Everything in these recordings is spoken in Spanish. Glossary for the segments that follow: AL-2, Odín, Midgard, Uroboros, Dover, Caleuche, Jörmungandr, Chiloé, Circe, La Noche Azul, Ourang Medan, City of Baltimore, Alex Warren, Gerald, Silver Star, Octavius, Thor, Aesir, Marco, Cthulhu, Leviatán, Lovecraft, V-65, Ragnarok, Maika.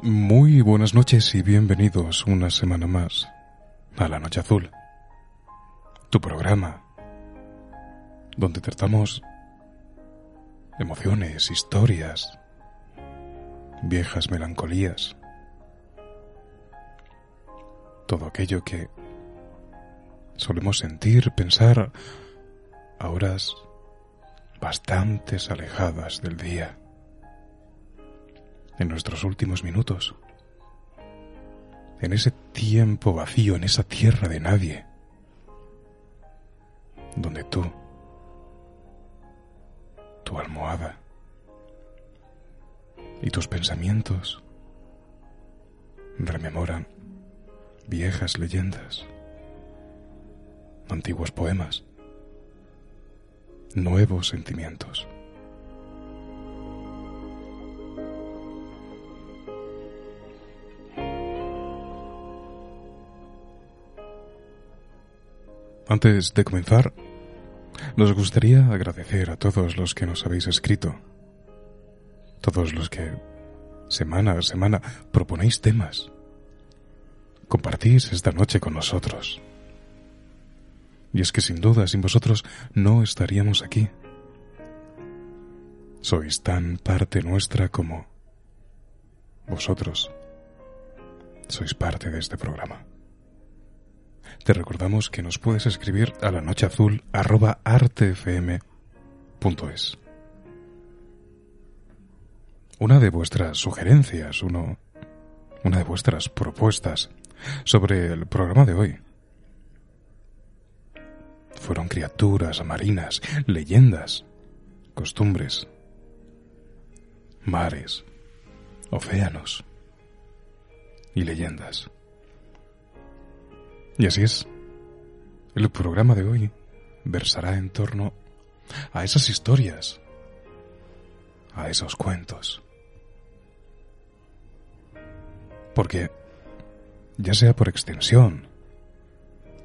Muy buenas noches y bienvenidos una semana más a La Noche Azul, tu programa, donde tratamos emociones, historias, viejas melancolías, todo aquello que solemos sentir, pensar a horas bastantes alejadas del día. En nuestros últimos minutos, en ese tiempo vacío, en esa tierra de nadie, donde tú, tu almohada y tus pensamientos rememoran viejas leyendas, antiguos poemas, nuevos sentimientos. Antes de comenzar, nos gustaría agradecer a todos los que nos habéis escrito, todos los que semana a semana proponéis temas, compartís esta noche con nosotros. Y es que sin duda, sin vosotros no estaríamos aquí. Sois tan parte nuestra como vosotros sois parte de este programa. Te recordamos que nos puedes escribir a lanocheazul@artefm.es. Una de vuestras sugerencias, una de vuestras propuestas sobre el programa de hoy fueron criaturas marinas, leyendas, costumbres, mares, océanos y leyendas. Y así es, el programa de hoy versará en torno a esas historias, a esos cuentos. Porque, ya sea por extensión,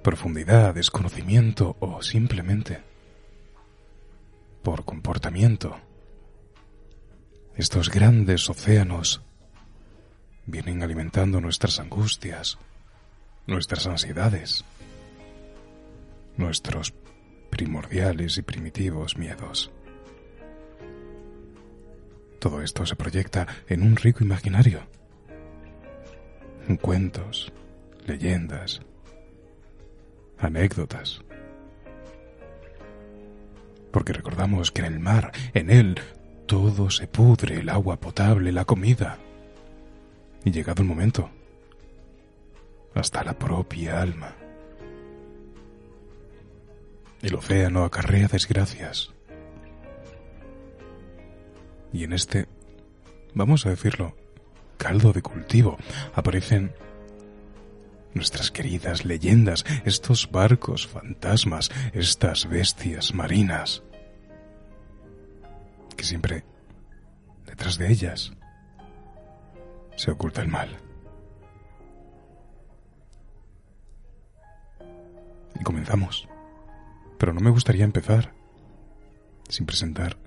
profundidad, desconocimiento o simplemente por comportamiento, estos grandes océanos vienen alimentando nuestras angustias, nuestras ansiedades, nuestros primordiales y primitivos miedos. Todo esto se proyecta en un rico imaginario, en cuentos, leyendas, anécdotas. Porque recordamos que en el mar, en él, todo se pudre, el agua potable, la comida. Y llegado el momento, hasta la propia alma. El océano acarrea desgracias. Y en este, vamos a decirlo, caldo de cultivo, aparecen nuestras queridas leyendas, estos barcos fantasmas, estas bestias marinas, que siempre detrás de ellas se oculta el mal. Y comenzamos, pero no me gustaría empezar sin presentar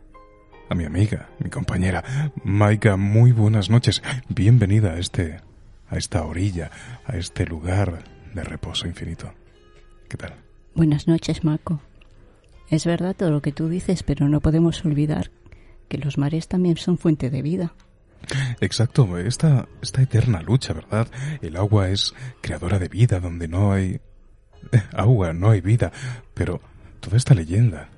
a mi amiga, mi compañera, Maika. Muy buenas noches, bienvenida a esta orilla, a este lugar de reposo infinito. ¿Qué tal? Buenas noches, Marco. Es verdad todo lo que tú dices, pero no podemos olvidar que los mares también son fuente de vida. Exacto, esta eterna lucha, ¿verdad? El agua es creadora de vida, donde no hay agua, no hay vida. Pero toda esta leyenda,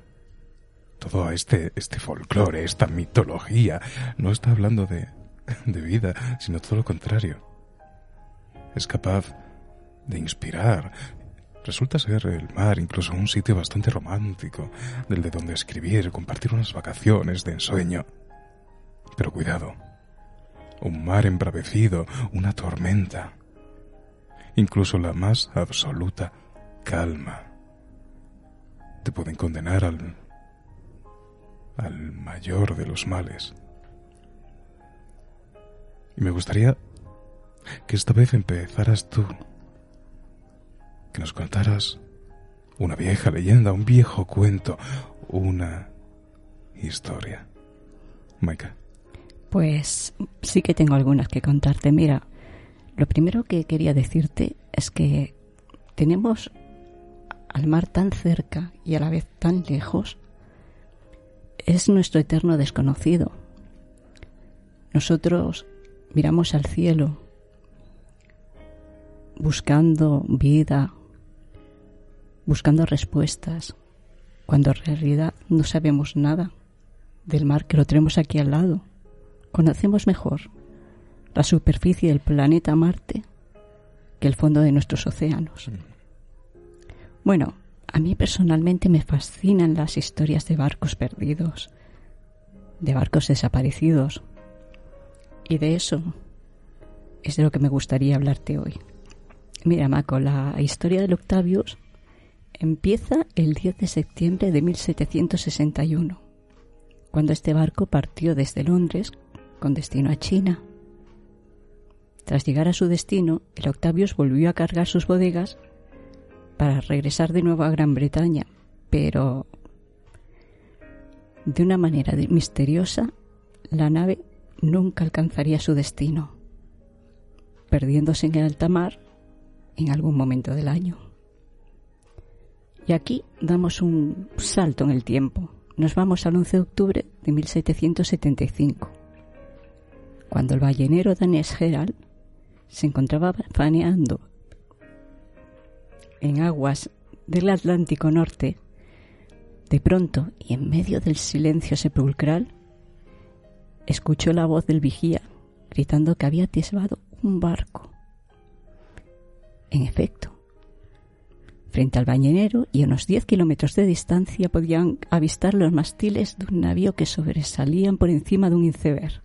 todo este folclore, esta mitología, no está hablando de vida, sino todo lo contrario. Es capaz de inspirar. Resulta ser el mar incluso un sitio bastante romántico, desde donde escribir, compartir unas vacaciones de ensueño. Pero cuidado, un mar embravecido, una tormenta, incluso la más absoluta calma, te pueden condenar al mayor de los males. Y me gustaría que esta vez empezaras tú, que nos contaras una vieja leyenda, un viejo cuento, una historia. Maika. Pues sí que tengo algunas que contarte. Mira, lo primero que quería decirte es que tenemos al mar tan cerca y a la vez tan lejos. Es nuestro eterno desconocido. Nosotros miramos al cielo buscando vida, buscando respuestas, cuando en realidad no sabemos nada del mar, que lo tenemos aquí al lado. Conocemos mejor la superficie del planeta Marte que el fondo de nuestros océanos. Bueno, a mí personalmente me fascinan las historias de barcos perdidos, de barcos desaparecidos, y de eso es de lo que me gustaría hablarte hoy. Mira, Marco, la historia del Octavius empieza el 10 de septiembre de 1761, cuando este barco partió desde Londres con destino a China. Tras llegar a su destino, el Octavius volvió a cargar sus bodegas para regresar de nuevo a Gran Bretaña, pero de una manera misteriosa, la nave nunca alcanzaría su destino, perdiéndose en el alta mar en algún momento del año. Y aquí damos un salto en el tiempo. Nos vamos al 11 de octubre de 1775, cuando el ballenero danés Gerald se encontraba faneando en aguas del Atlántico Norte. De pronto, y en medio del silencio sepulcral, escuchó la voz del vigía gritando que había atisbado un barco. En efecto, frente al ballenero y a unos 10 kilómetros de distancia podían avistar los mástiles de un navío que sobresalían por encima de un iceberg.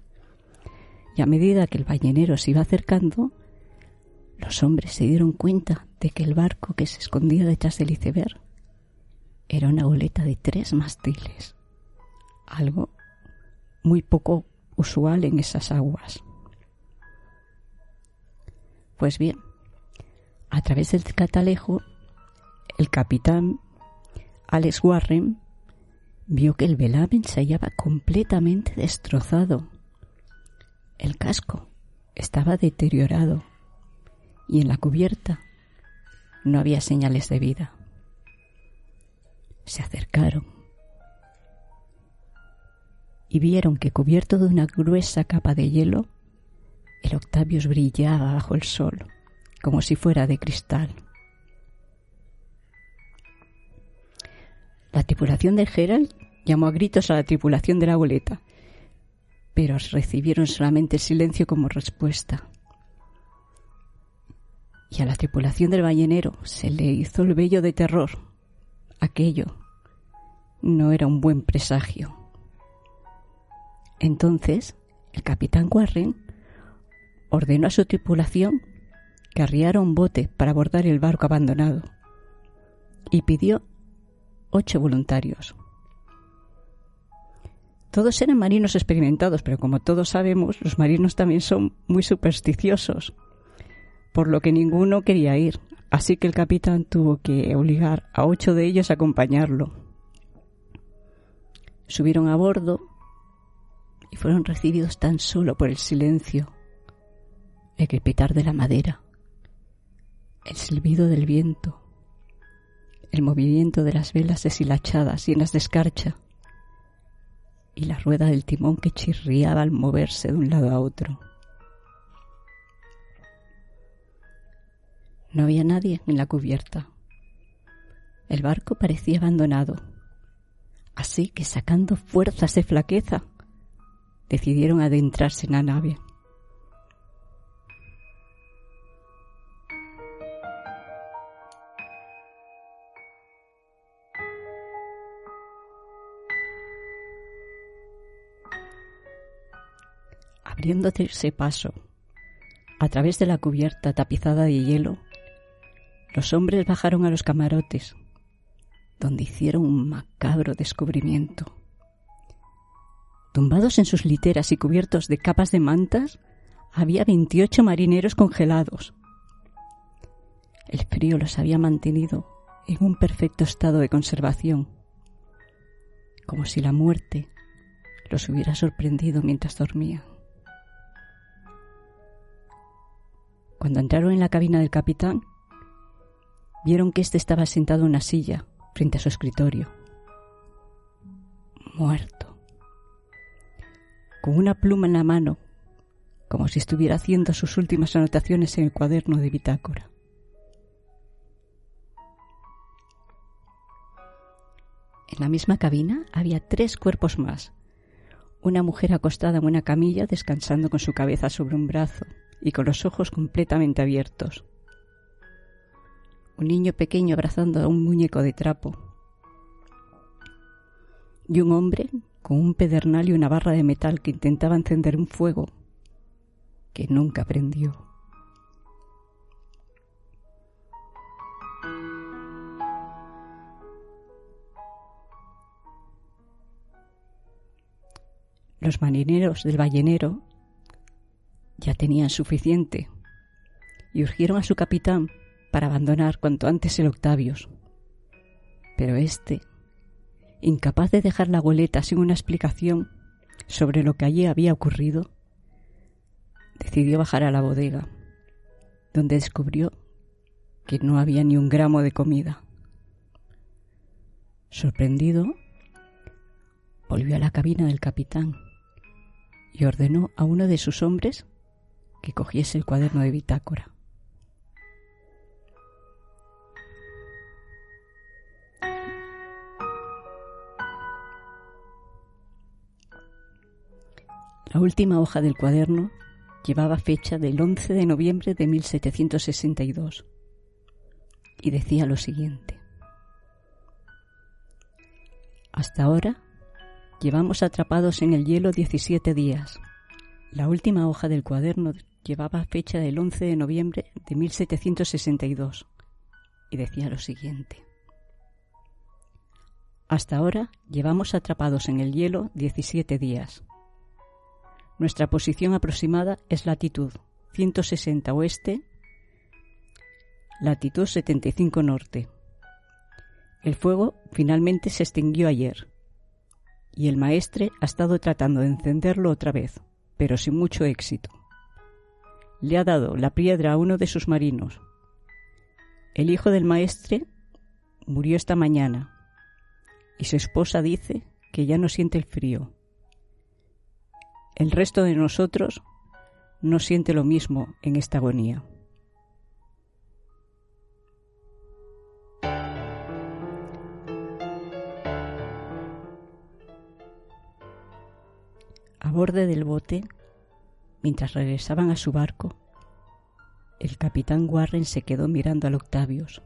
Y a medida que el ballenero se iba acercando, los hombres se dieron cuenta de que el barco que se escondía detrás del iceberg era una goleta de 3 mástiles, algo muy poco usual en esas aguas. Pues bien, a través del catalejo, el capitán Alex Warren vio que el velamen se hallaba completamente destrozado. El casco estaba deteriorado y en la cubierta no había señales de vida. Se acercaron y vieron que, cubierto de una gruesa capa de hielo, el Octavius brillaba bajo el sol, como si fuera de cristal. La tripulación del Gerald llamó a gritos a la tripulación de la goleta, pero recibieron solamente el silencio como respuesta. Y a la tripulación del ballenero se le hizo el vello de terror. Aquello no era un buen presagio. Entonces, el capitán Warren ordenó a su tripulación que arriara un bote para abordar el barco abandonado y pidió 8 voluntarios. Todos eran marinos experimentados, pero como todos sabemos, los marinos también son muy supersticiosos, por lo que ninguno quería ir, así que el capitán tuvo que obligar a 8 de ellos a acompañarlo. Subieron a bordo y fueron recibidos tan solo por el silencio, el crepitar de la madera, el silbido del viento, el movimiento de las velas deshilachadas llenas de escarcha y la rueda del timón que chirriaba al moverse de un lado a otro. No había nadie en la cubierta. El barco parecía abandonado, así que sacando fuerzas de flaqueza, decidieron adentrarse en la nave. Abriéndose ese paso, a través de la cubierta tapizada de hielo, los hombres bajaron a los camarotes, donde hicieron un macabro descubrimiento. Tumbados en sus literas y cubiertos de capas de mantas, había 28 marineros congelados. El frío los había mantenido en un perfecto estado de conservación, como si la muerte los hubiera sorprendido mientras dormían. Cuando entraron en la cabina del capitán, vieron que éste estaba sentado en una silla frente a su escritorio, muerto, con una pluma en la mano, como si estuviera haciendo sus últimas anotaciones en el cuaderno de bitácora. En la misma cabina había 3 cuerpos más, una mujer acostada en una camilla descansando con su cabeza sobre un brazo y con los ojos completamente abiertos. Un niño pequeño abrazando a un muñeco de trapo. Y un hombre con un pedernal y una barra de metal que intentaba encender un fuego que nunca prendió. Los marineros del ballenero ya tenían suficiente y urgieron a su capitán para abandonar cuanto antes el Octavius. Pero este, incapaz de dejar la goleta sin una explicación sobre lo que allí había ocurrido, decidió bajar a la bodega, donde descubrió que no había ni un gramo de comida. Sorprendido, volvió a la cabina del capitán y ordenó a uno de sus hombres que cogiese el cuaderno de bitácora. La última hoja del cuaderno llevaba fecha del 11 de noviembre de 1762 y decía lo siguiente: hasta ahora llevamos atrapados en el hielo 17 días. La última hoja del cuaderno llevaba fecha del 11 de noviembre de 1762 y decía lo siguiente: hasta ahora llevamos atrapados en el hielo 17 días. Nuestra posición aproximada es latitud 160 oeste, latitud 75 norte. El fuego finalmente se extinguió ayer y el maestre ha estado tratando de encenderlo otra vez, pero sin mucho éxito. Le ha dado la piedra a uno de sus marinos. El hijo del maestre murió esta mañana y su esposa dice que ya no siente el frío. El resto de nosotros no siente lo mismo en esta agonía. A borde del bote, mientras regresaban a su barco, el capitán Warren se quedó mirando al Octavius,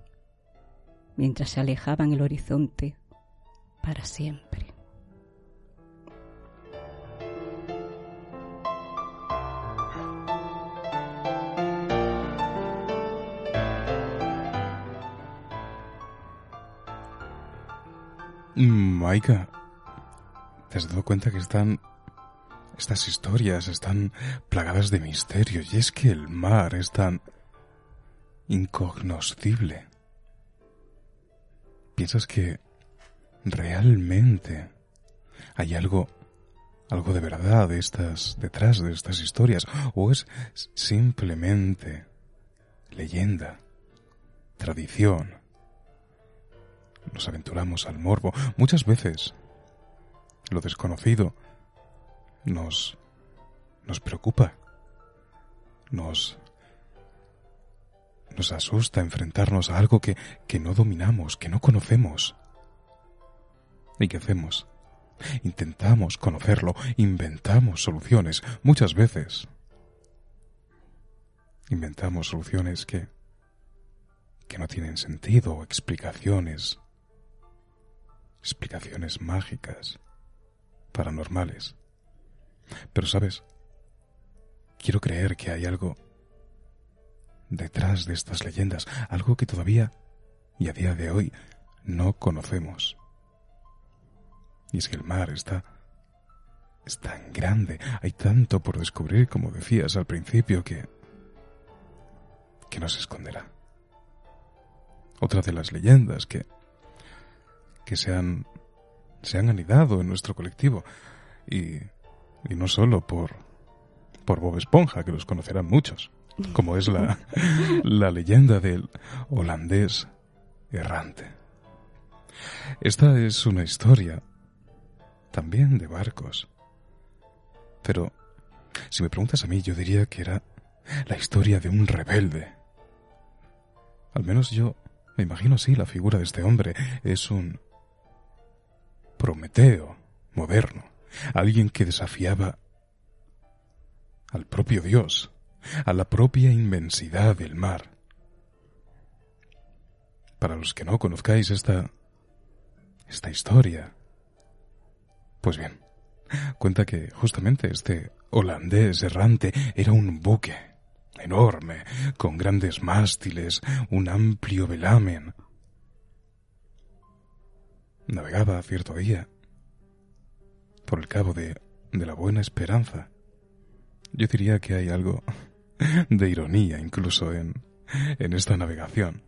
mientras se alejaba en el horizonte para siempre. Maika, ¿te has dado cuenta que estas historias están plagadas de misterio? Y es que el mar es tan incognoscible. ¿Piensas que realmente hay algo de verdad detrás de estas historias? ¿O es simplemente leyenda, tradición? Nos aventuramos al morbo. Muchas veces lo desconocido, nos preocupa, nos asusta enfrentarnos a algo que no dominamos, que no conocemos. ¿Y qué hacemos? Intentamos conocerlo, inventamos soluciones, muchas veces. Inventamos soluciones que no tienen sentido, o explicaciones mágicas, paranormales. Pero, ¿sabes? Quiero creer que hay algo detrás de estas leyendas, algo que todavía, y a día de hoy, no conocemos. Y es que el mar es tan grande, hay tanto por descubrir, como decías al principio, que nos esconderá. Otra de las leyendas que se han anidado en nuestro colectivo, y no solo por Bob Esponja, que los conocerán muchos, como es la leyenda del holandés errante. Esta es una historia también de barcos, pero si me preguntas a mí, yo diría que era la historia de un rebelde. Al menos yo me imagino así la figura de este hombre. Es un Prometeo moderno, alguien que desafiaba al propio Dios, a la propia inmensidad del mar. Para los que no conozcáis esta historia, pues bien, cuenta que justamente este holandés errante era un buque enorme, con grandes mástiles, un amplio velamen. Navegaba cierto día por el cabo de la Buena Esperanza. Yo diría que hay algo de ironía incluso en esta navegación,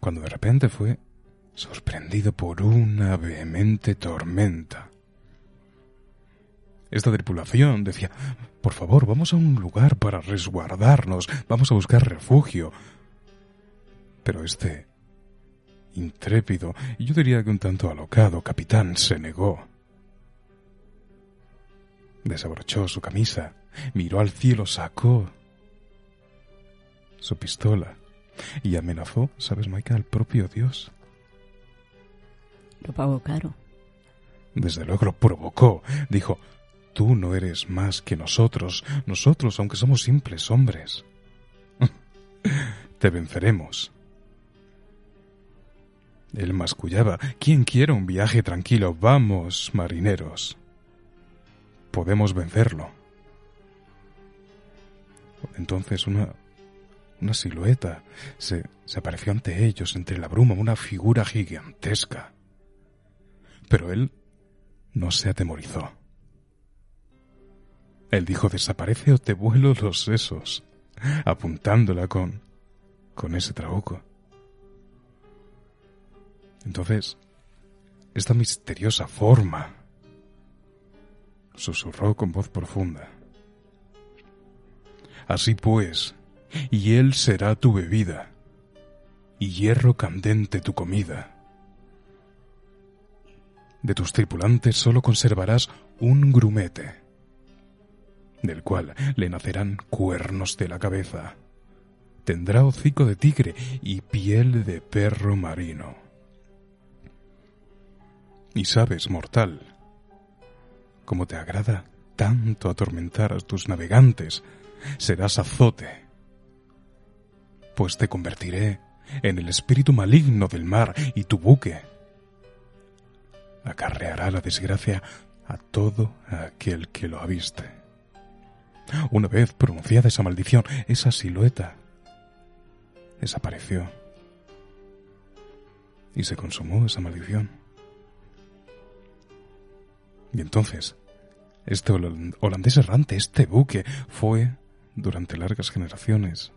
cuando de repente fue sorprendido por una vehemente tormenta. Esta tripulación decía: por favor, vamos a un lugar para resguardarnos, vamos a buscar refugio. Pero este intrépido, y yo diría que un tanto alocado, capitán se negó. Desabrochó su camisa, miró al cielo, sacó su pistola y amenazó, ¿sabes, Maika?, al propio Dios. Lo pagó caro. Desde luego lo provocó. Dijo: tú no eres más que nosotros, aunque somos simples hombres. Te venceremos. Él mascullaba: ¿quién quiere un viaje tranquilo? Vamos, marineros. Podemos vencerlo. Entonces una silueta se apareció ante ellos, entre la bruma, una figura gigantesca. Pero él no se atemorizó. Él dijo: desaparece o te vuelo los sesos, apuntándola con ese trabuco. Entonces, esta misteriosa forma susurró con voz profunda: así pues, hiel será tu bebida, y hierro candente tu comida. De tus tripulantes solo conservarás un grumete, del cual le nacerán cuernos de la cabeza. Tendrá hocico de tigre y piel de perro marino. Y sabes, mortal, como te agrada tanto atormentar a tus navegantes, serás azote, pues te convertiré en el espíritu maligno del mar, y tu buque acarreará la desgracia a todo aquel que lo aviste. Una vez pronunciada esa maldición, esa silueta desapareció y se consumó esa maldición. Y entonces, este holandés errante, este buque, fue, durante largas generaciones,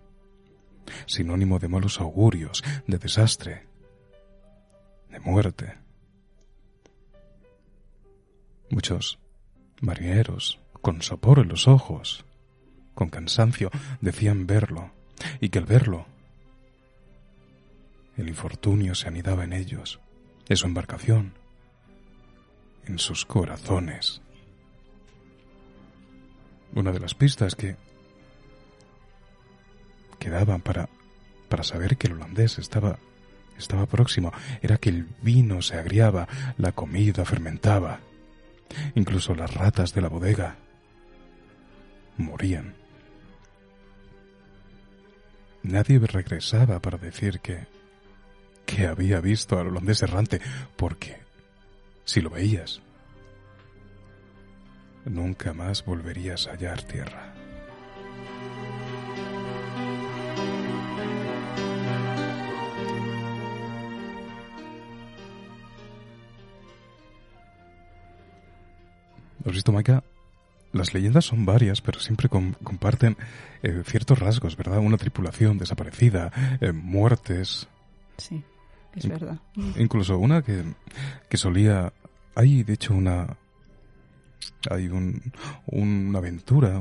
sinónimo de malos augurios, de desastre, de muerte. Muchos marineros, con sopor en los ojos, con cansancio, decían verlo, y que al verlo, el infortunio se anidaba en ellos, en su embarcación, en sus corazones. Una de las pistas que quedaban para saber que el holandés estaba próximo era que el vino se agriaba, la comida fermentaba, incluso las ratas de la bodega morían. Nadie regresaba para decir que había visto al holandés errante, porque si lo veías, nunca más volverías a hallar tierra. ¿Has visto, Maika? Las leyendas son varias, pero siempre comparten ciertos rasgos, ¿verdad? Una tripulación desaparecida, muertes... Sí, es verdad. Incluso una que solía... Hay, de hecho, una... Hay una aventura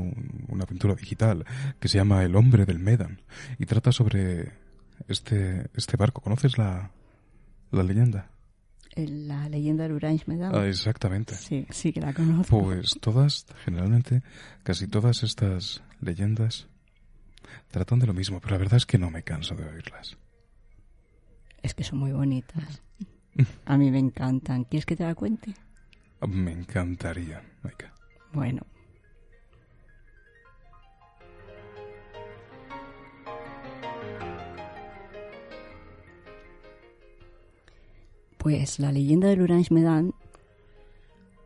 digital que se llama El Hombre del Medan y trata sobre este barco. ¿Conoces la leyenda? La leyenda del Ourang Medan. Ah, exactamente. Sí, sí que la conozco. Pues todas, generalmente, casi todas estas leyendas tratan de lo mismo, pero la verdad es que no me canso de oírlas. Es que son muy bonitas. A mí me encantan. ¿Quieres que te la cuente? Me encantaría, Maika. Bueno. Pues la leyenda del Ourang Medan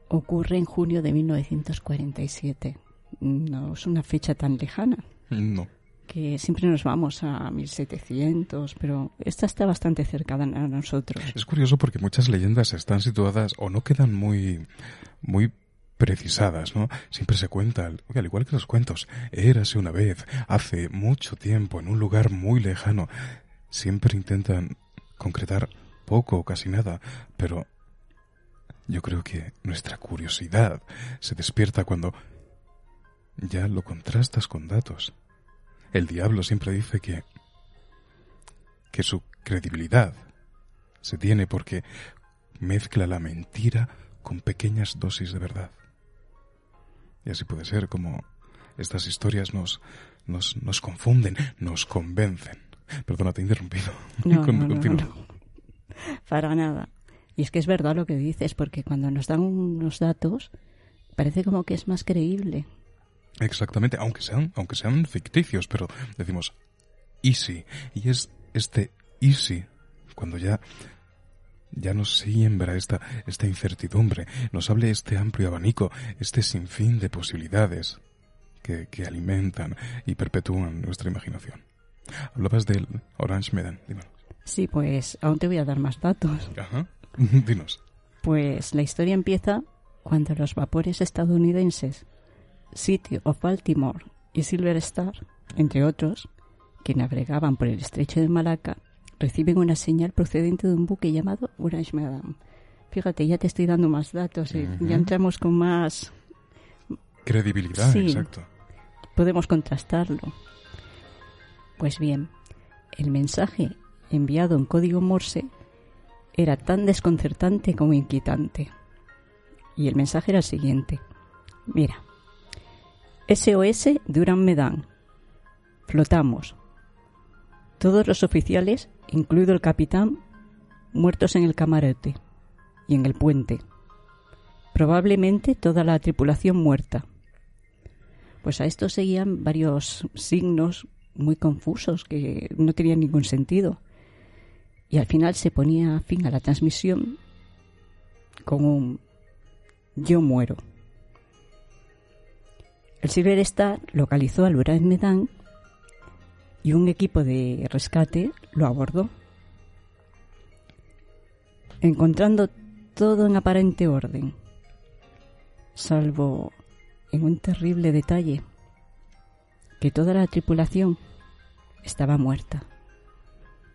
ocurre en junio de 1947. No es una fecha tan lejana. No. Que siempre nos vamos a 1700, pero esta está bastante cercana a nosotros. Es curioso porque muchas leyendas están situadas o no quedan muy, muy precisadas, ¿no? Siempre se cuenta, al igual que los cuentos, érase una vez, hace mucho tiempo, en un lugar muy lejano. Siempre intentan concretar poco o casi nada, pero yo creo que nuestra curiosidad se despierta cuando ya lo contrastas con datos. El diablo siempre dice que su credibilidad se tiene porque mezcla la mentira con pequeñas dosis de verdad. Y así puede ser como estas historias nos confunden, nos convencen. Perdona, te he interrumpido. No. Para nada. Y es que es verdad lo que dices, porque cuando nos dan unos datos parece como que es más creíble. Exactamente, aunque sean ficticios, pero decimos easy, y es este easy cuando ya nos siembra esta incertidumbre, nos hable este amplio abanico, este sinfín de posibilidades que alimentan y perpetúan nuestra imaginación. Hablabas del Ourang Medan, dímelo. Sí, pues aún te voy a dar más datos. Ajá, dinos. Pues la historia empieza cuando los vapores estadounidenses City of Baltimore y Silver Star, entre otros, que navegaban por el estrecho de Malaca, reciben una señal procedente de un buque llamado Ourang Medan. Fíjate, ya te estoy dando más datos, ya entramos con más... credibilidad, sí, exacto. Podemos contrastarlo. Pues bien, el mensaje enviado en código Morse era tan desconcertante como inquietante. Y el mensaje era el siguiente. Mira... SOS de Ourang Medan. Flotamos. Todos los oficiales, incluido el capitán, muertos en el camarote y en el puente. Probablemente toda la tripulación muerta. Pues a esto seguían varios signos muy confusos que no tenían ningún sentido. Y al final se ponía fin a la transmisión con un "yo muero". El Silver Star localizó al Ourang Medan y un equipo de rescate lo abordó, encontrando todo en aparente orden, salvo en un terrible detalle, que toda la tripulación estaba muerta,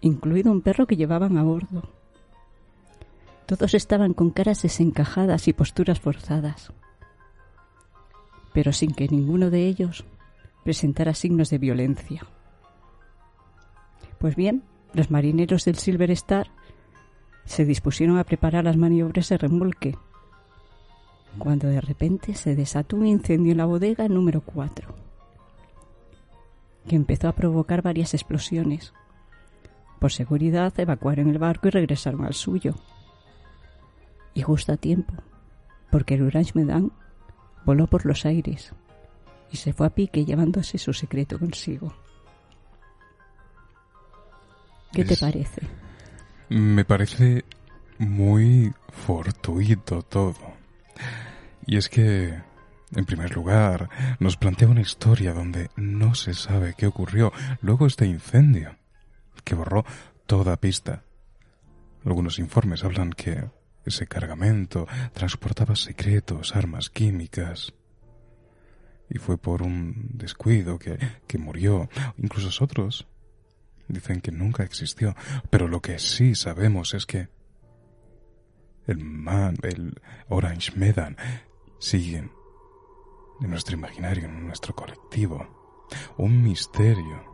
incluido un perro que llevaban a bordo. Todos estaban con caras desencajadas y posturas forzadas, pero sin que ninguno de ellos presentara signos de violencia. Pues bien, los marineros del Silver Star se dispusieron a preparar las maniobras de remolque cuando de repente se desató un incendio en la bodega número 4, que empezó a provocar varias explosiones. Por seguridad evacuaron el barco y regresaron al suyo. Y justo a tiempo, porque el Ourang Medan voló por los aires y se fue a pique llevándose su secreto consigo. ¿Qué te parece? Me parece muy fortuito todo. Y es que, en primer lugar, nos plantea una historia donde no se sabe qué ocurrió. Luego este incendio, que borró toda pista. Algunos informes hablan que ese cargamento transportaba secretos, armas químicas. Y fue por un descuido que murió. Incluso otros dicen que nunca existió. Pero lo que sí sabemos es que el Ourang Medan siguen en nuestro imaginario, en nuestro colectivo. Un misterio.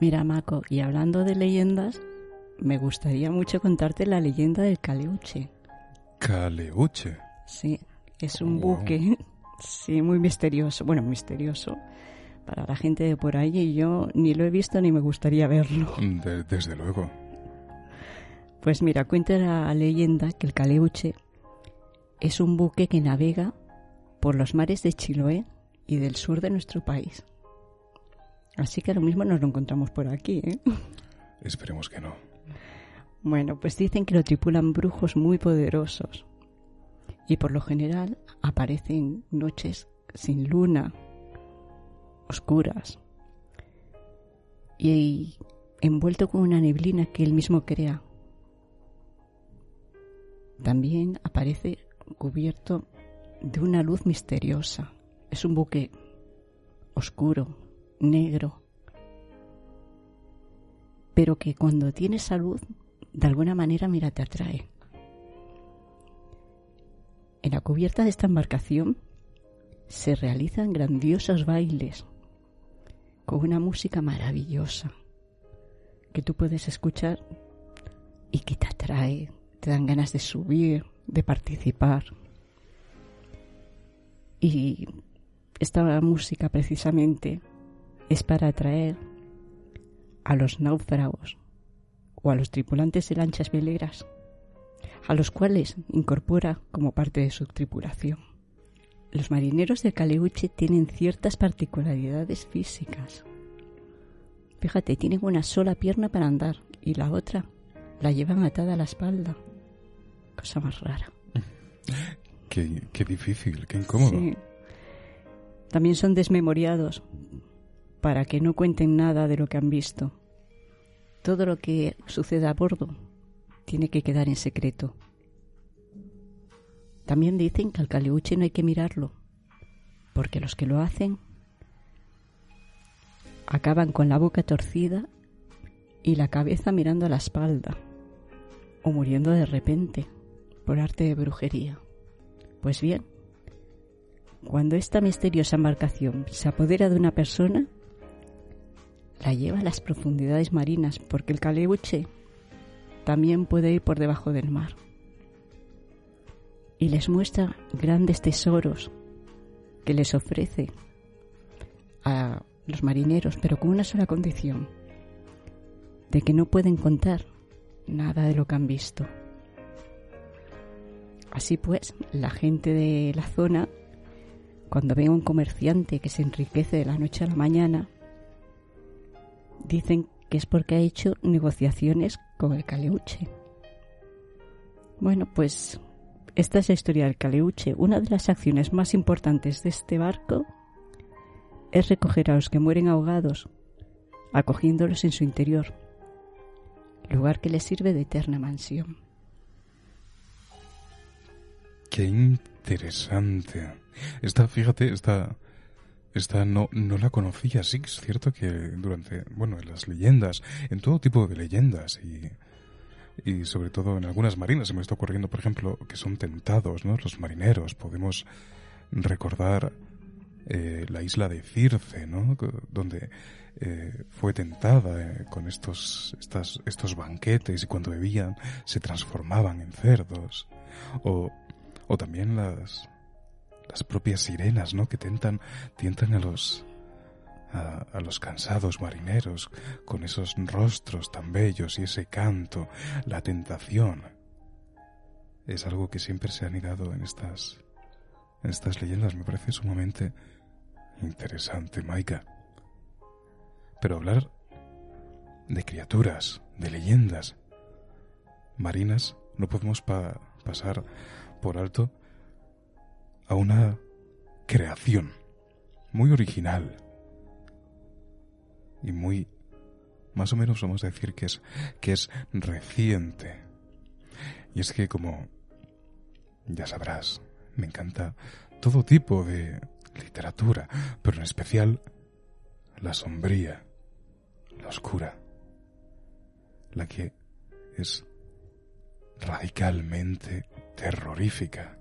Mira, Marco, y hablando de leyendas, me gustaría mucho contarte la leyenda del Caleuche. ¿Caleuche? Sí, es un buque, sí, muy misterioso. Bueno, misterioso para la gente de por ahí, y yo ni lo he visto ni me gustaría verlo. Desde luego. Pues mira, cuenta la leyenda que el Caleuche es un buque que navega por los mares de Chiloé y del sur de nuestro país. Así que lo mismo nos lo encontramos por aquí, ¿eh? Esperemos que no. Bueno, pues dicen que lo tripulan brujos muy poderosos. Y por lo general aparecen noches sin luna, oscuras. Y envuelto con una neblina que él mismo crea. También aparece cubierto de una luz misteriosa. Es un buque oscuro, negro, pero que cuando tiene esa luz, de alguna manera, mira, te atrae. En la cubierta de esta embarcación se realizan grandiosos bailes con una música maravillosa que tú puedes escuchar y que te atrae. Te dan ganas de subir, de participar. Y esta música precisamente es para atraer a los náufragos o a los tripulantes de lanchas veleras, a los cuales incorpora como parte de su tripulación. Los marineros de Caleuche tienen ciertas particularidades físicas. Fíjate, tienen una sola pierna para andar y la otra la llevan atada a la espalda. Cosa más rara. Qué difícil, qué incómodo. Sí. También son desmemoriados para que no cuenten nada de lo que han visto. Todo lo que suceda a bordo tiene que quedar en secreto. También dicen que al Caleuche no hay que mirarlo, porque los que lo hacen acaban con la boca torcida y la cabeza mirando a la espalda, o muriendo de repente por arte de brujería. Pues bien, cuando esta misteriosa embarcación se apodera de una persona, la lleva a las profundidades marinas, porque el Caleuche también puede ir por debajo del mar. Y les muestra grandes tesoros que les ofrece a los marineros, pero con una sola condición: de que no pueden contar nada de lo que han visto. Así pues, la gente de la zona, cuando ve a un comerciante que se enriquece de la noche a la mañana, dicen que es porque ha hecho negociaciones con el Caleuche. Bueno, pues esta es la historia del Caleuche. Una de las acciones más importantes de este barco es recoger a los que mueren ahogados, acogiéndolos en su interior, lugar que les sirve de eterna mansión. ¡Qué interesante! Esta, fíjate, no la conocía. Sí, es cierto que durante, bueno, en las leyendas, en todo tipo de leyendas y sobre todo en algunas marinas, se me está ocurriendo, por ejemplo, que son tentados, ¿no?, los marineros. Podemos recordar la isla de Circe, ¿no?, donde fue tentada con estos banquetes, y cuando bebían se transformaban en cerdos. O también las propias sirenas, ¿no?, que tientan a los cansados marineros con esos rostros tan bellos y ese canto. La tentación es algo que siempre se ha anidado en estas leyendas. Me parece sumamente interesante, Maika. Pero hablar de criaturas, de leyendas marinas, no podemos pasar por alto a una creación muy original y muy, más o menos vamos a decir que es reciente. Y es que, como ya sabrás, me encanta todo tipo de literatura, pero en especial la sombría, la oscura, la que es radicalmente terrorífica.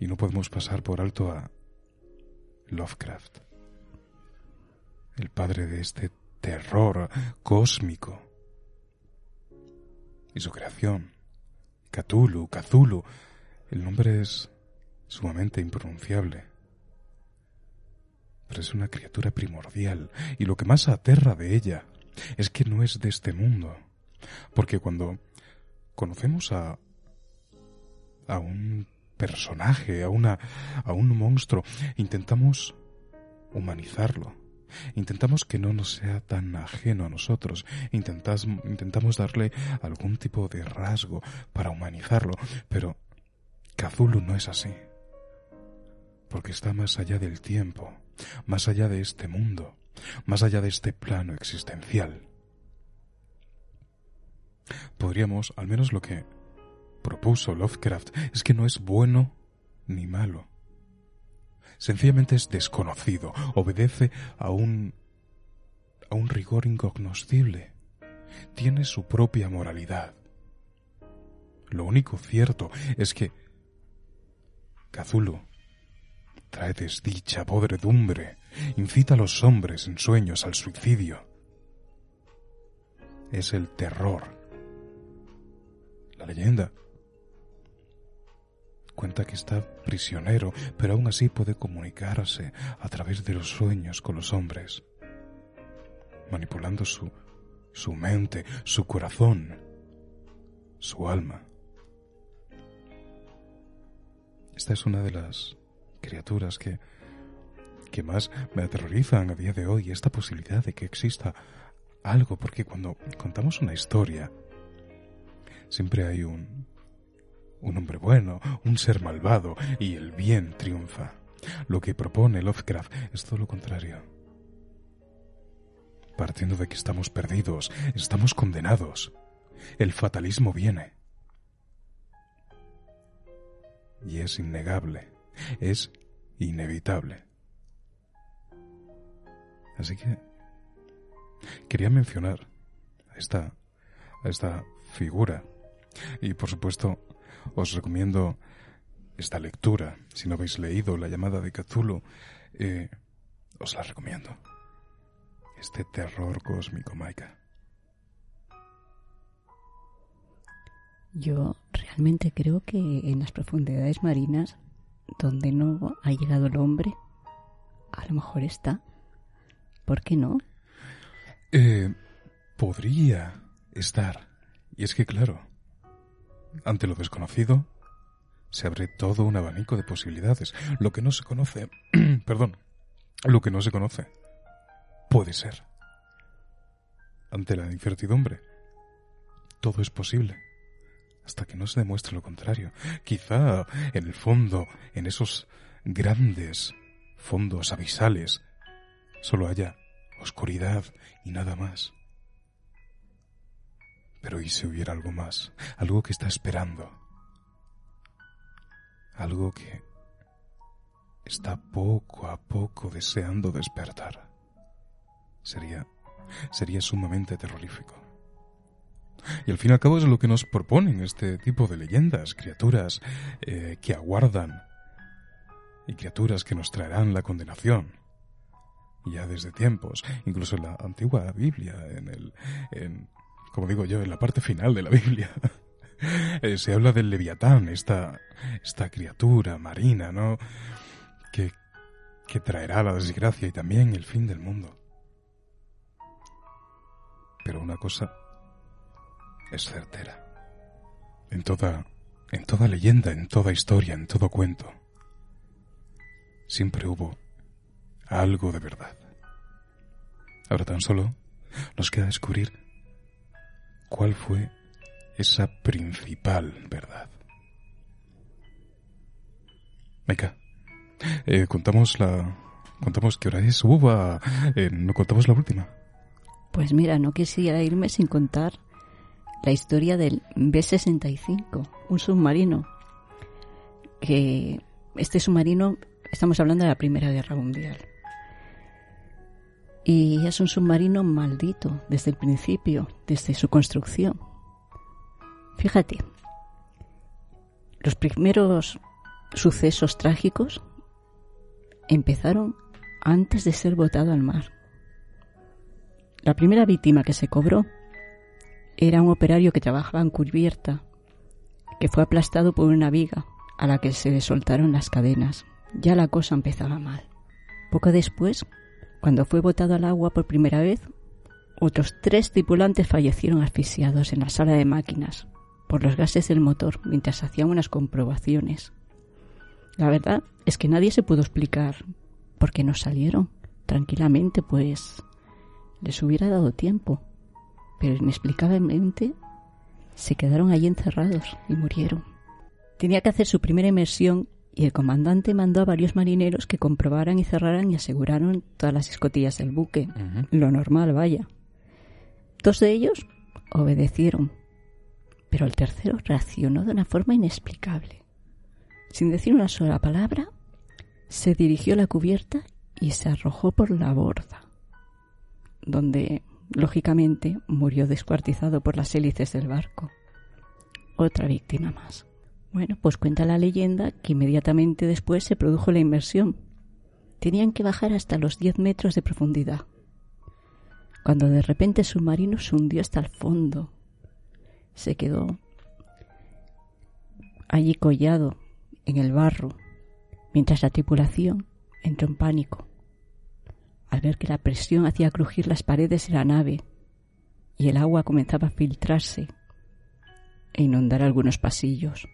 Y no podemos pasar por alto a Lovecraft, el padre de este terror cósmico. Y su creación, Cthulhu, el nombre es sumamente impronunciable, pero es una criatura primordial, y lo que más aterra de ella es que no es de este mundo, porque cuando conocemos a un personaje, a un monstruo, intentamos humanizarlo, intentamos que no nos sea tan ajeno a nosotros, intentamos darle algún tipo de rasgo para humanizarlo, pero Cthulhu no es así, porque está más allá del tiempo, más allá de este mundo, más allá de este plano existencial. Podríamos, al menos lo que propuso Lovecraft, es que no es bueno ni malo. Sencillamente es desconocido, obedece a un rigor incognoscible, tiene su propia moralidad. Lo único cierto es que Cthulhu trae desdicha, podredumbre, incita a los hombres en sueños al suicidio. Es el terror. La leyenda cuenta que está prisionero, pero aún así puede comunicarse a través de los sueños con los hombres, manipulando su mente, su corazón, su alma. Esta es una de las criaturas que más me aterrorizan a día de hoy, esta posibilidad de que exista algo, porque cuando contamos una historia siempre hay un hombre bueno, un ser malvado, y el bien triunfa. Lo que propone Lovecraft es todo lo contrario. Partiendo de que estamos perdidos, estamos condenados. El fatalismo viene. Y es innegable, es inevitable. Así que quería mencionar a esta figura. Y por supuesto os recomiendo esta lectura. Si no habéis leído La llamada de Cthulhu, os la recomiendo. Este terror cósmico, Maika. Yo realmente creo que en las profundidades marinas, donde no ha llegado el hombre, a lo mejor está. ¿Por qué no? Podría estar. Y es que claro, ante lo desconocido se abre todo un abanico de posibilidades. Lo que no se conoce, lo que no se conoce puede ser. Ante la incertidumbre, todo es posible hasta que no se demuestre lo contrario. Quizá en el fondo, en esos grandes fondos abisales, solo haya oscuridad y nada más. Pero ¿y si hubiera algo más? Algo que está esperando. Algo que está poco a poco deseando despertar. Sería sumamente terrorífico. Y al fin y al cabo es lo que nos proponen este tipo de leyendas. Criaturas que aguardan. Y criaturas que nos traerán la condenación. Ya desde tiempos. Incluso en la antigua Biblia, como digo yo, en la parte final de la Biblia se habla del Leviatán, esta criatura marina, ¿no?, que traerá la desgracia y también el fin del mundo. Pero una cosa es certera. En toda leyenda, en toda historia, en todo cuento, siempre hubo algo de verdad. Ahora tan solo nos queda descubrir ¿cuál fue esa principal verdad? Maika, contamos qué hora es. No contamos la última. Pues mira, no quisiera irme sin contar la historia del V-65, un submarino. Que este submarino, estamos hablando de la Primera Guerra Mundial. Y es un submarino maldito desde el principio, desde su construcción. Fíjate, los primeros sucesos trágicos empezaron antes de ser botado al mar. La primera víctima que se cobró era un operario que trabajaba en cubierta, que fue aplastado por una viga a la que se le soltaron las cadenas. Ya la cosa empezaba mal. Poco después, cuando fue botado al agua por primera vez, otros 3 tripulantes fallecieron asfixiados en la sala de máquinas por los gases del motor mientras hacían unas comprobaciones. La verdad es que nadie se pudo explicar por qué no salieron tranquilamente, pues les hubiera dado tiempo, pero inexplicablemente se quedaron allí encerrados y murieron. Tenía que hacer su primera inmersión y el comandante mandó a varios marineros que comprobaran y cerraran y aseguraron todas las escotillas del buque. Uh-huh. Lo normal, vaya. 2 de ellos obedecieron, pero el tercero reaccionó de una forma inexplicable. Sin decir una sola palabra, se dirigió a la cubierta y se arrojó por la borda, donde, lógicamente, murió descuartizado por las hélices del barco. Otra víctima más. Bueno, pues cuenta la leyenda que inmediatamente después se produjo la inmersión. Tenían que bajar hasta los 10 metros de profundidad, cuando de repente el submarino se hundió hasta el fondo. Se quedó allí collado en el barro, mientras la tripulación entró en pánico al ver que la presión hacía crujir las paredes de la nave y el agua comenzaba a filtrarse e inundar algunos pasillos.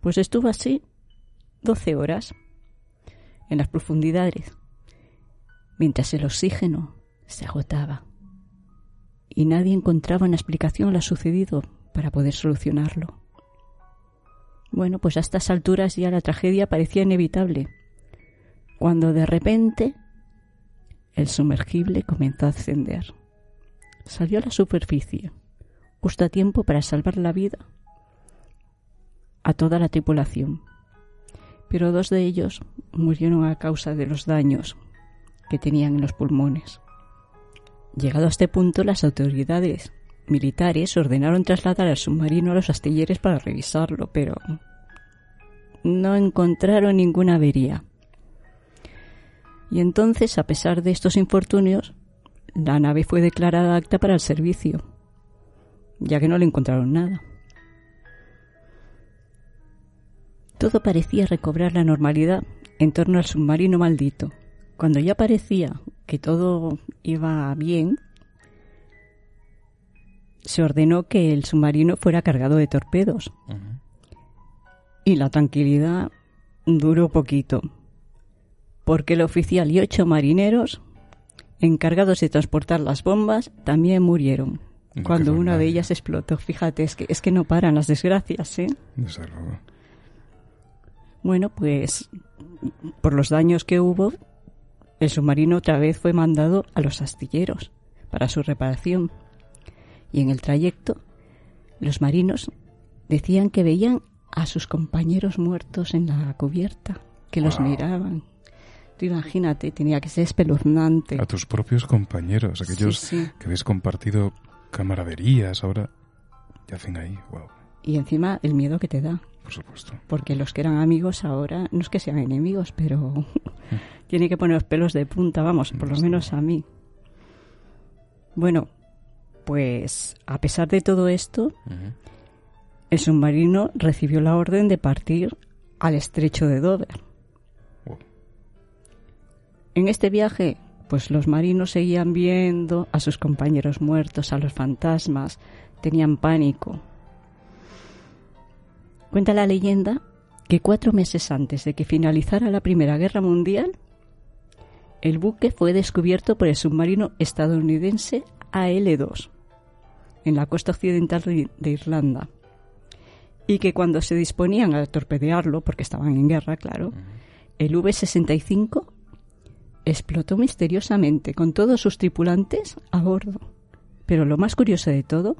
Pues estuvo así 12 horas en las profundidades, mientras el oxígeno se agotaba y nadie encontraba una explicación a lo sucedido para poder solucionarlo. Bueno, pues a estas alturas ya la tragedia parecía inevitable, cuando de repente el sumergible comenzó a ascender. Salió a la superficie justo a tiempo para salvar la vida a toda la tripulación, pero 2 de ellos murieron a causa de los daños que tenían en los pulmones. Llegado a este punto, las autoridades militares ordenaron trasladar al submarino a los astilleres para revisarlo, pero no encontraron ninguna avería. Y entonces, a pesar de estos infortunios, la nave fue declarada apta para el servicio, ya que no le encontraron nada. Todo parecía recobrar la normalidad en torno al submarino maldito. Cuando ya parecía que todo iba bien, se ordenó que el submarino fuera cargado de torpedos. Uh-huh. Y la tranquilidad duró poquito, porque el oficial y 8 marineros encargados de transportar las bombas también murieron cuando una de ellas explotó. Fíjate, es que no paran las desgracias, ¿eh? Desde luego. Bueno, pues por los daños que hubo, el submarino otra vez fue mandado a los astilleros para su reparación. Y en el trayecto, los marinos decían que veían a sus compañeros muertos en la cubierta, que los miraban. Tú imagínate, tenía que ser espeluznante. A tus propios compañeros, aquellos que habéis compartido camaraderías, ahora yacen ahí. Wow. Y encima el miedo que te da. Por supuesto. Porque los que eran amigos ahora, no es que sean enemigos, pero tiene que poner los pelos de punta, vamos, por lo menos a mí. Bueno, pues a pesar de todo esto, uh-huh, el submarino recibió la orden de partir al estrecho de Dover. Wow. En este viaje, pues los marinos seguían viendo a sus compañeros muertos, a los fantasmas, tenían pánico. Cuenta la leyenda que 4 meses antes de que finalizara la Primera Guerra Mundial, el buque fue descubierto por el submarino estadounidense AL-2 en la costa occidental de Irlanda, y que cuando se disponían a torpedearlo, porque estaban en guerra, claro, el V-65 explotó misteriosamente con todos sus tripulantes a bordo. Pero lo más curioso de todo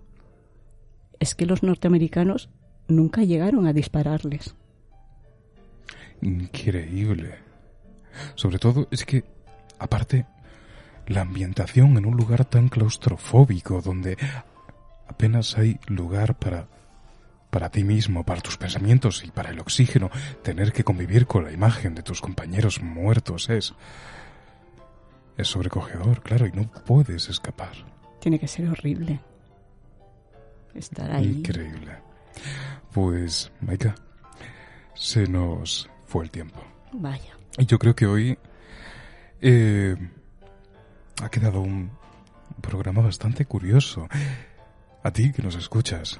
es que los norteamericanos nunca llegaron a dispararles. Increíble. Sobre todo es que, aparte, la ambientación en un lugar tan claustrofóbico, donde apenas hay lugar para ti mismo, para tus pensamientos y para el oxígeno, tener que convivir con la imagen de tus compañeros muertos Es sobrecogedor, claro, y no puedes escapar. Tiene que ser horrible estar ahí. Increíble. Pues, Maika, se nos fue el tiempo. Vaya. Y yo creo que hoy ha quedado un programa bastante curioso. A ti que nos escuchas,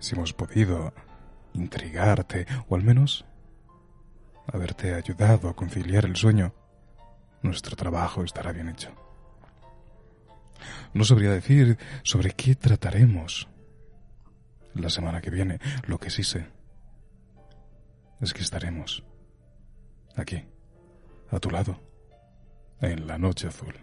si hemos podido intrigarte o al menos haberte ayudado a conciliar el sueño, nuestro trabajo estará bien hecho. No sabría decir sobre qué trataremos la semana que viene. Lo que sí sé es que estaremos aquí, a tu lado, en La Noche Azul.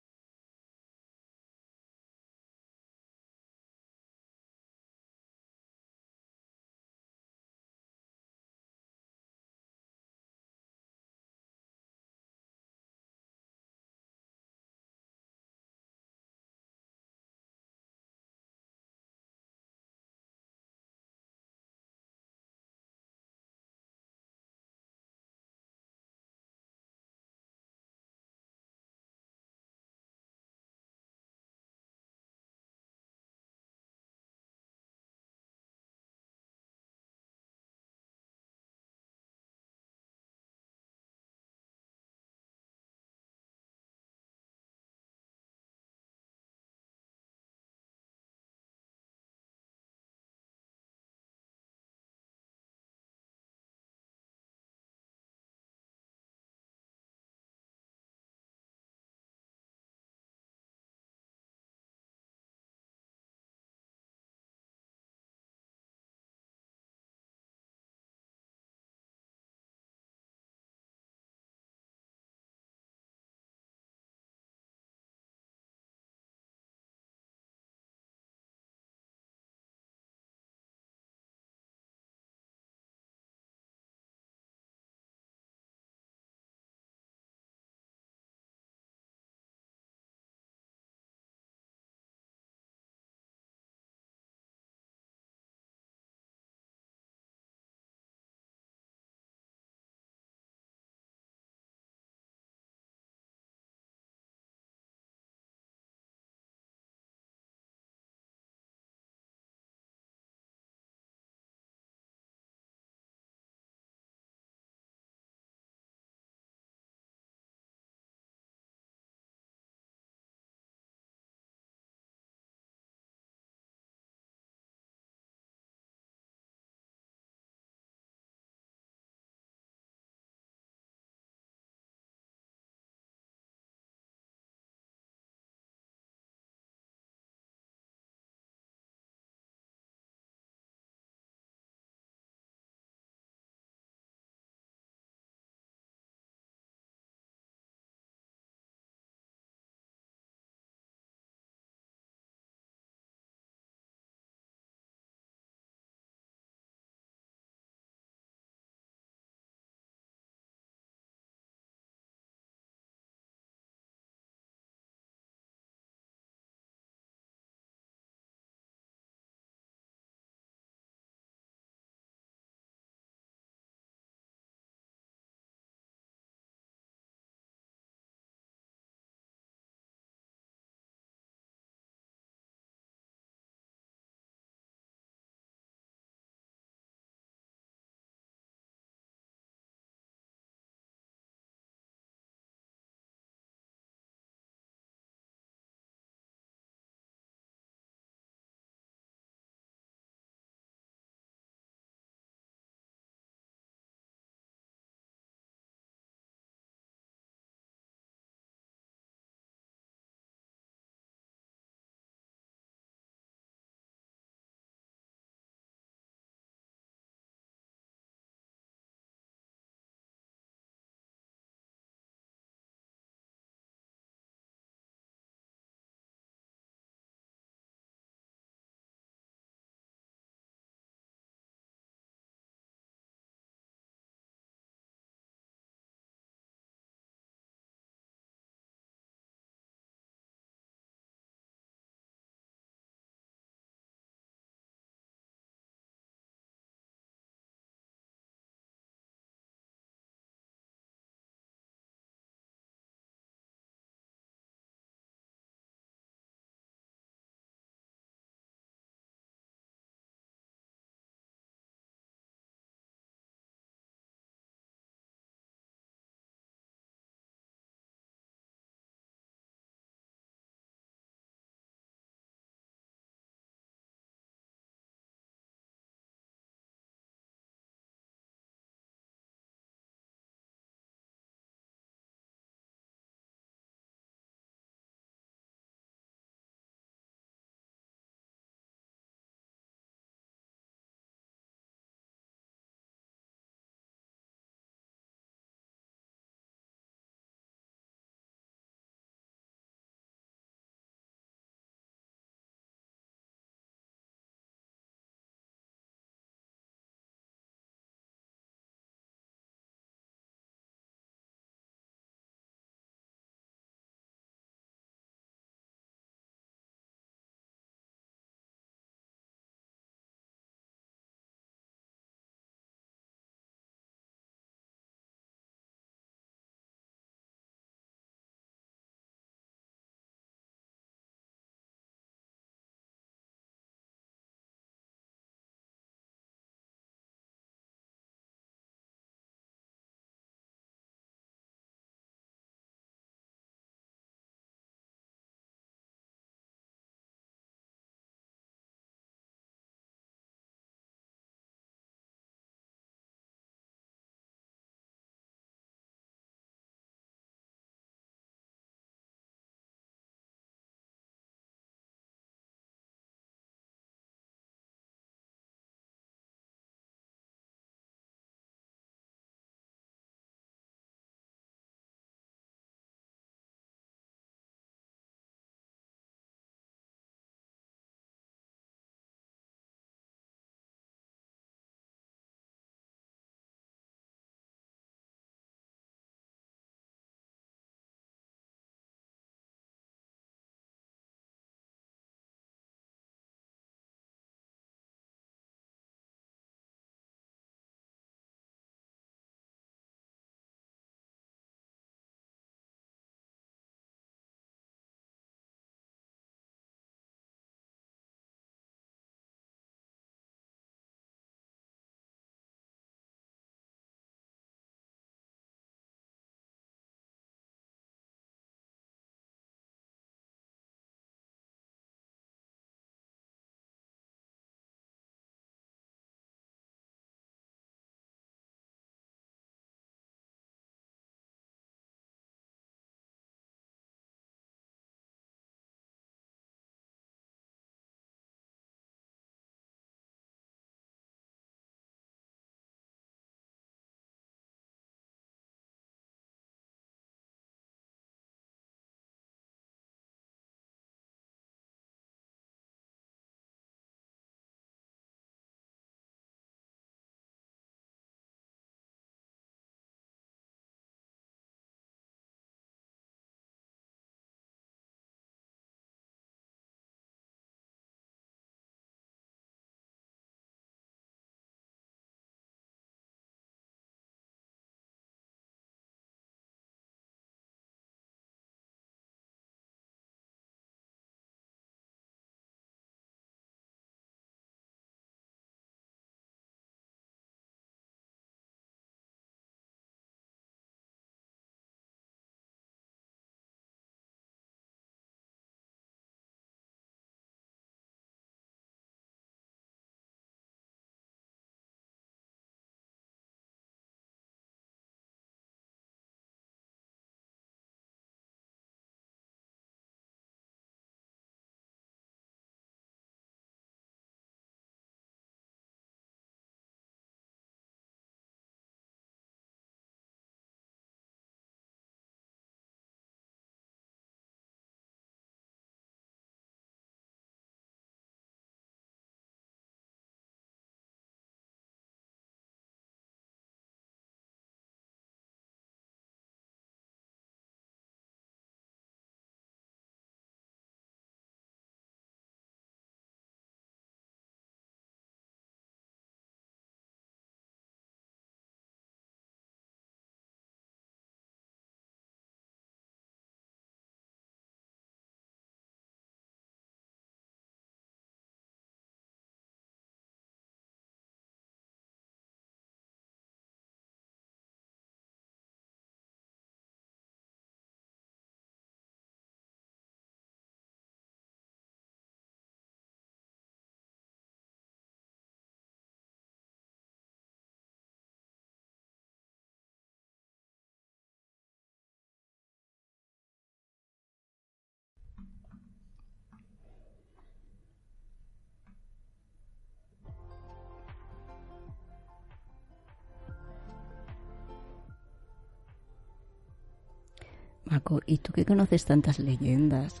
Marco, ¿y tú que conoces tantas leyendas,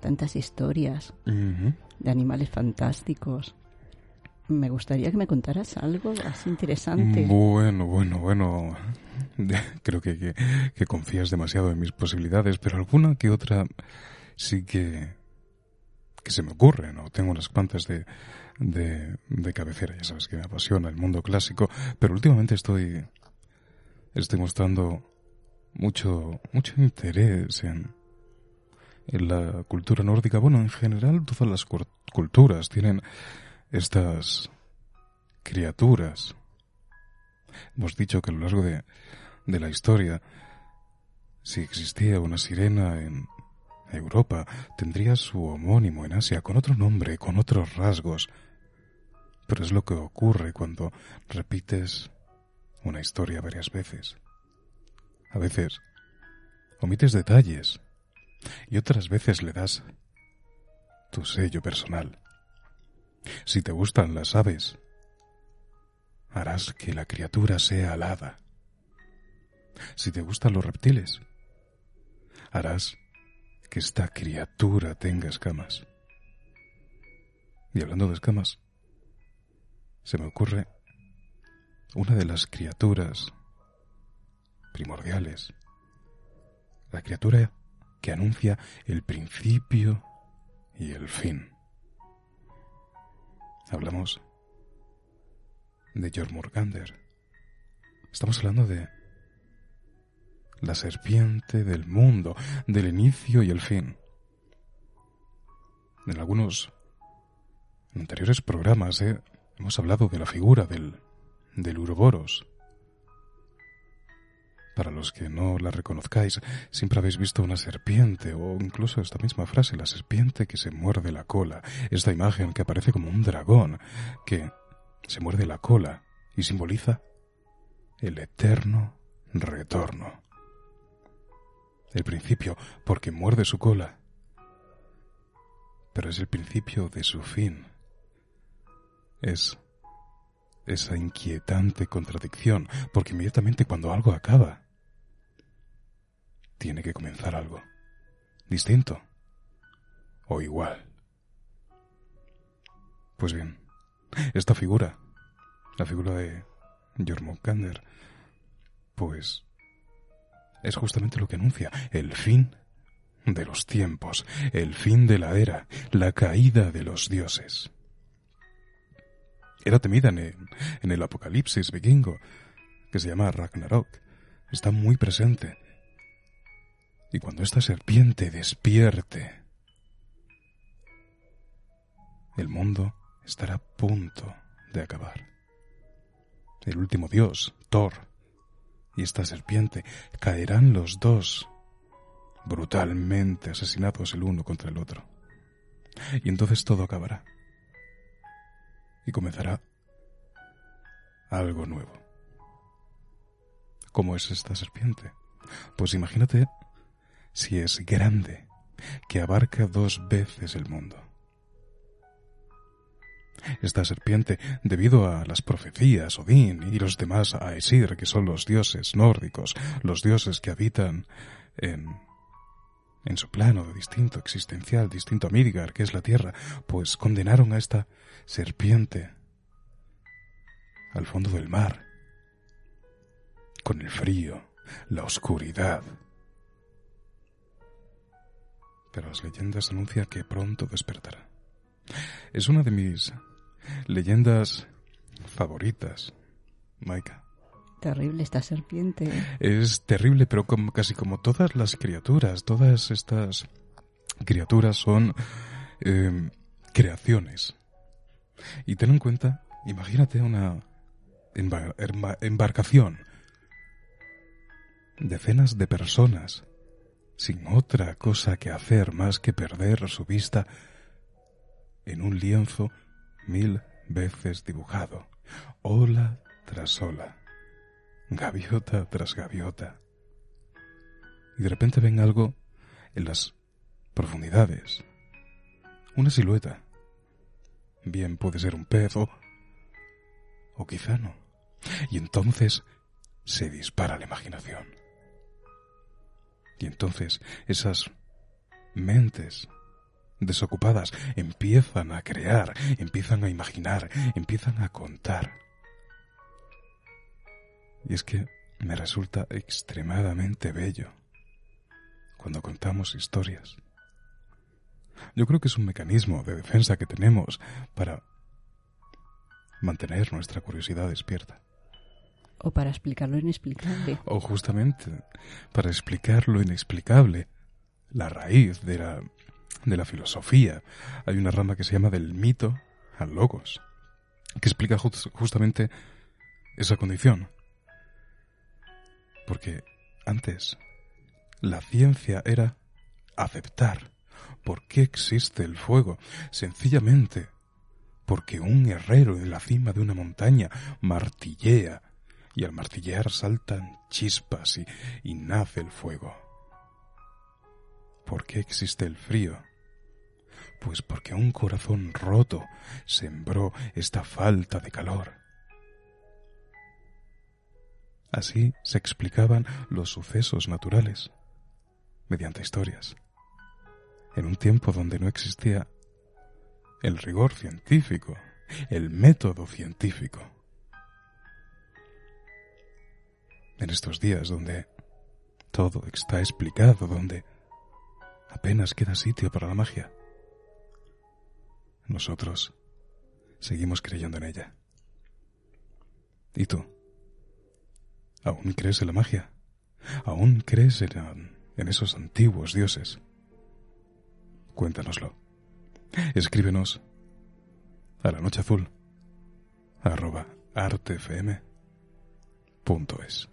tantas historias de animales fantásticos? Me gustaría que me contaras algo así interesante. Bueno. Creo que confías demasiado en mis posibilidades, pero alguna que otra sí que se me ocurre, ¿no? Tengo unas cuantas de cabecera, ya sabes que me apasiona el mundo clásico, pero últimamente estoy mostrando mucho interés en la cultura nórdica. Bueno, en general todas las culturas tienen estas criaturas. Hemos dicho que a lo largo de la historia, si existía una sirena en Europa, tendría su homónimo en Asia, con otro nombre, con otros rasgos. Pero es lo que ocurre cuando repites una historia varias veces. A veces omites detalles y otras veces le das tu sello personal. Si te gustan las aves, harás que la criatura sea alada. Si te gustan los reptiles, harás que esta criatura tenga escamas. Y hablando de escamas, se me ocurre una de las criaturas primordiales, la criatura que anuncia el principio y el fin. Hablamos de Jörmungandr. Estamos hablando de la serpiente del mundo, del inicio y el fin. En algunos anteriores programas hemos hablado de la figura del Uroboros. Para los que no la reconozcáis, siempre habéis visto una serpiente, o incluso esta misma frase, la serpiente que se muerde la cola. Esta imagen que aparece como un dragón, que se muerde la cola y simboliza el eterno retorno. El principio, porque muerde su cola, pero es el principio de su fin. Es esa inquietante contradicción, porque inmediatamente cuando algo acaba, tiene que comenzar algo distinto o igual. Pues bien, esta figura, la figura de Jörmungandr, pues es justamente lo que anuncia el fin de los tiempos, el fin de la era, la caída de los dioses. Era temida en el apocalipsis vikingo, que se llama Ragnarok. Está muy presente. Y cuando esta serpiente despierte, el mundo estará a punto de acabar. El último dios, Thor, y esta serpiente caerán los dos, brutalmente asesinados el uno contra el otro. Y entonces todo acabará. Y comenzará algo nuevo. ¿Cómo es esta serpiente? Pues imagínate si es grande, que abarca 2 veces el mundo. Esta serpiente, debido a las profecías, Odín y los demás Aesir, que son los dioses nórdicos, los dioses que habitan en su plano distinto, existencial, distinto a Midgard, que es la Tierra, pues condenaron a esta serpiente al fondo del mar, con el frío, la oscuridad. Pero las leyendas anuncian que pronto despertará. Es una de mis leyendas favoritas, Maika. Terrible esta serpiente. Es terrible, pero casi como todas las criaturas, todas estas criaturas son creaciones. Y ten en cuenta, imagínate una embarcación, decenas de personas, sin otra cosa que hacer más que perder su vista en un lienzo 1000 veces dibujado, ola tras ola, gaviota tras gaviota. Y de repente ven algo en las profundidades. Una silueta. Bien puede ser un pez o quizá no. Y entonces se dispara la imaginación. Y entonces esas mentes desocupadas empiezan a crear, empiezan a imaginar, empiezan a contar. Y es que me resulta extremadamente bello cuando contamos historias. Yo creo que es un mecanismo de defensa que tenemos para mantener nuestra curiosidad despierta. O para explicar lo inexplicable. O justamente para explicar lo inexplicable. La raíz de la filosofía. Hay una rama que se llama del mito al logos, que explica justamente esa condición. Porque antes la ciencia era aceptar por qué existe el fuego. Sencillamente porque un herrero en la cima de una montaña martillea, y al martillear saltan chispas y nace el fuego. ¿Por qué existe el frío? Pues porque un corazón roto sembró esta falta de calor. Así se explicaban los sucesos naturales, mediante historias, en un tiempo donde no existía el rigor científico, el método científico. En estos días donde todo está explicado, donde apenas queda sitio para la magia, nosotros seguimos creyendo en ella. ¿Y tú? ¿Aún crees en la magia? ¿Aún crees en esos antiguos dioses? Cuéntanoslo. Escríbenos a lanocheazul@artefm.es.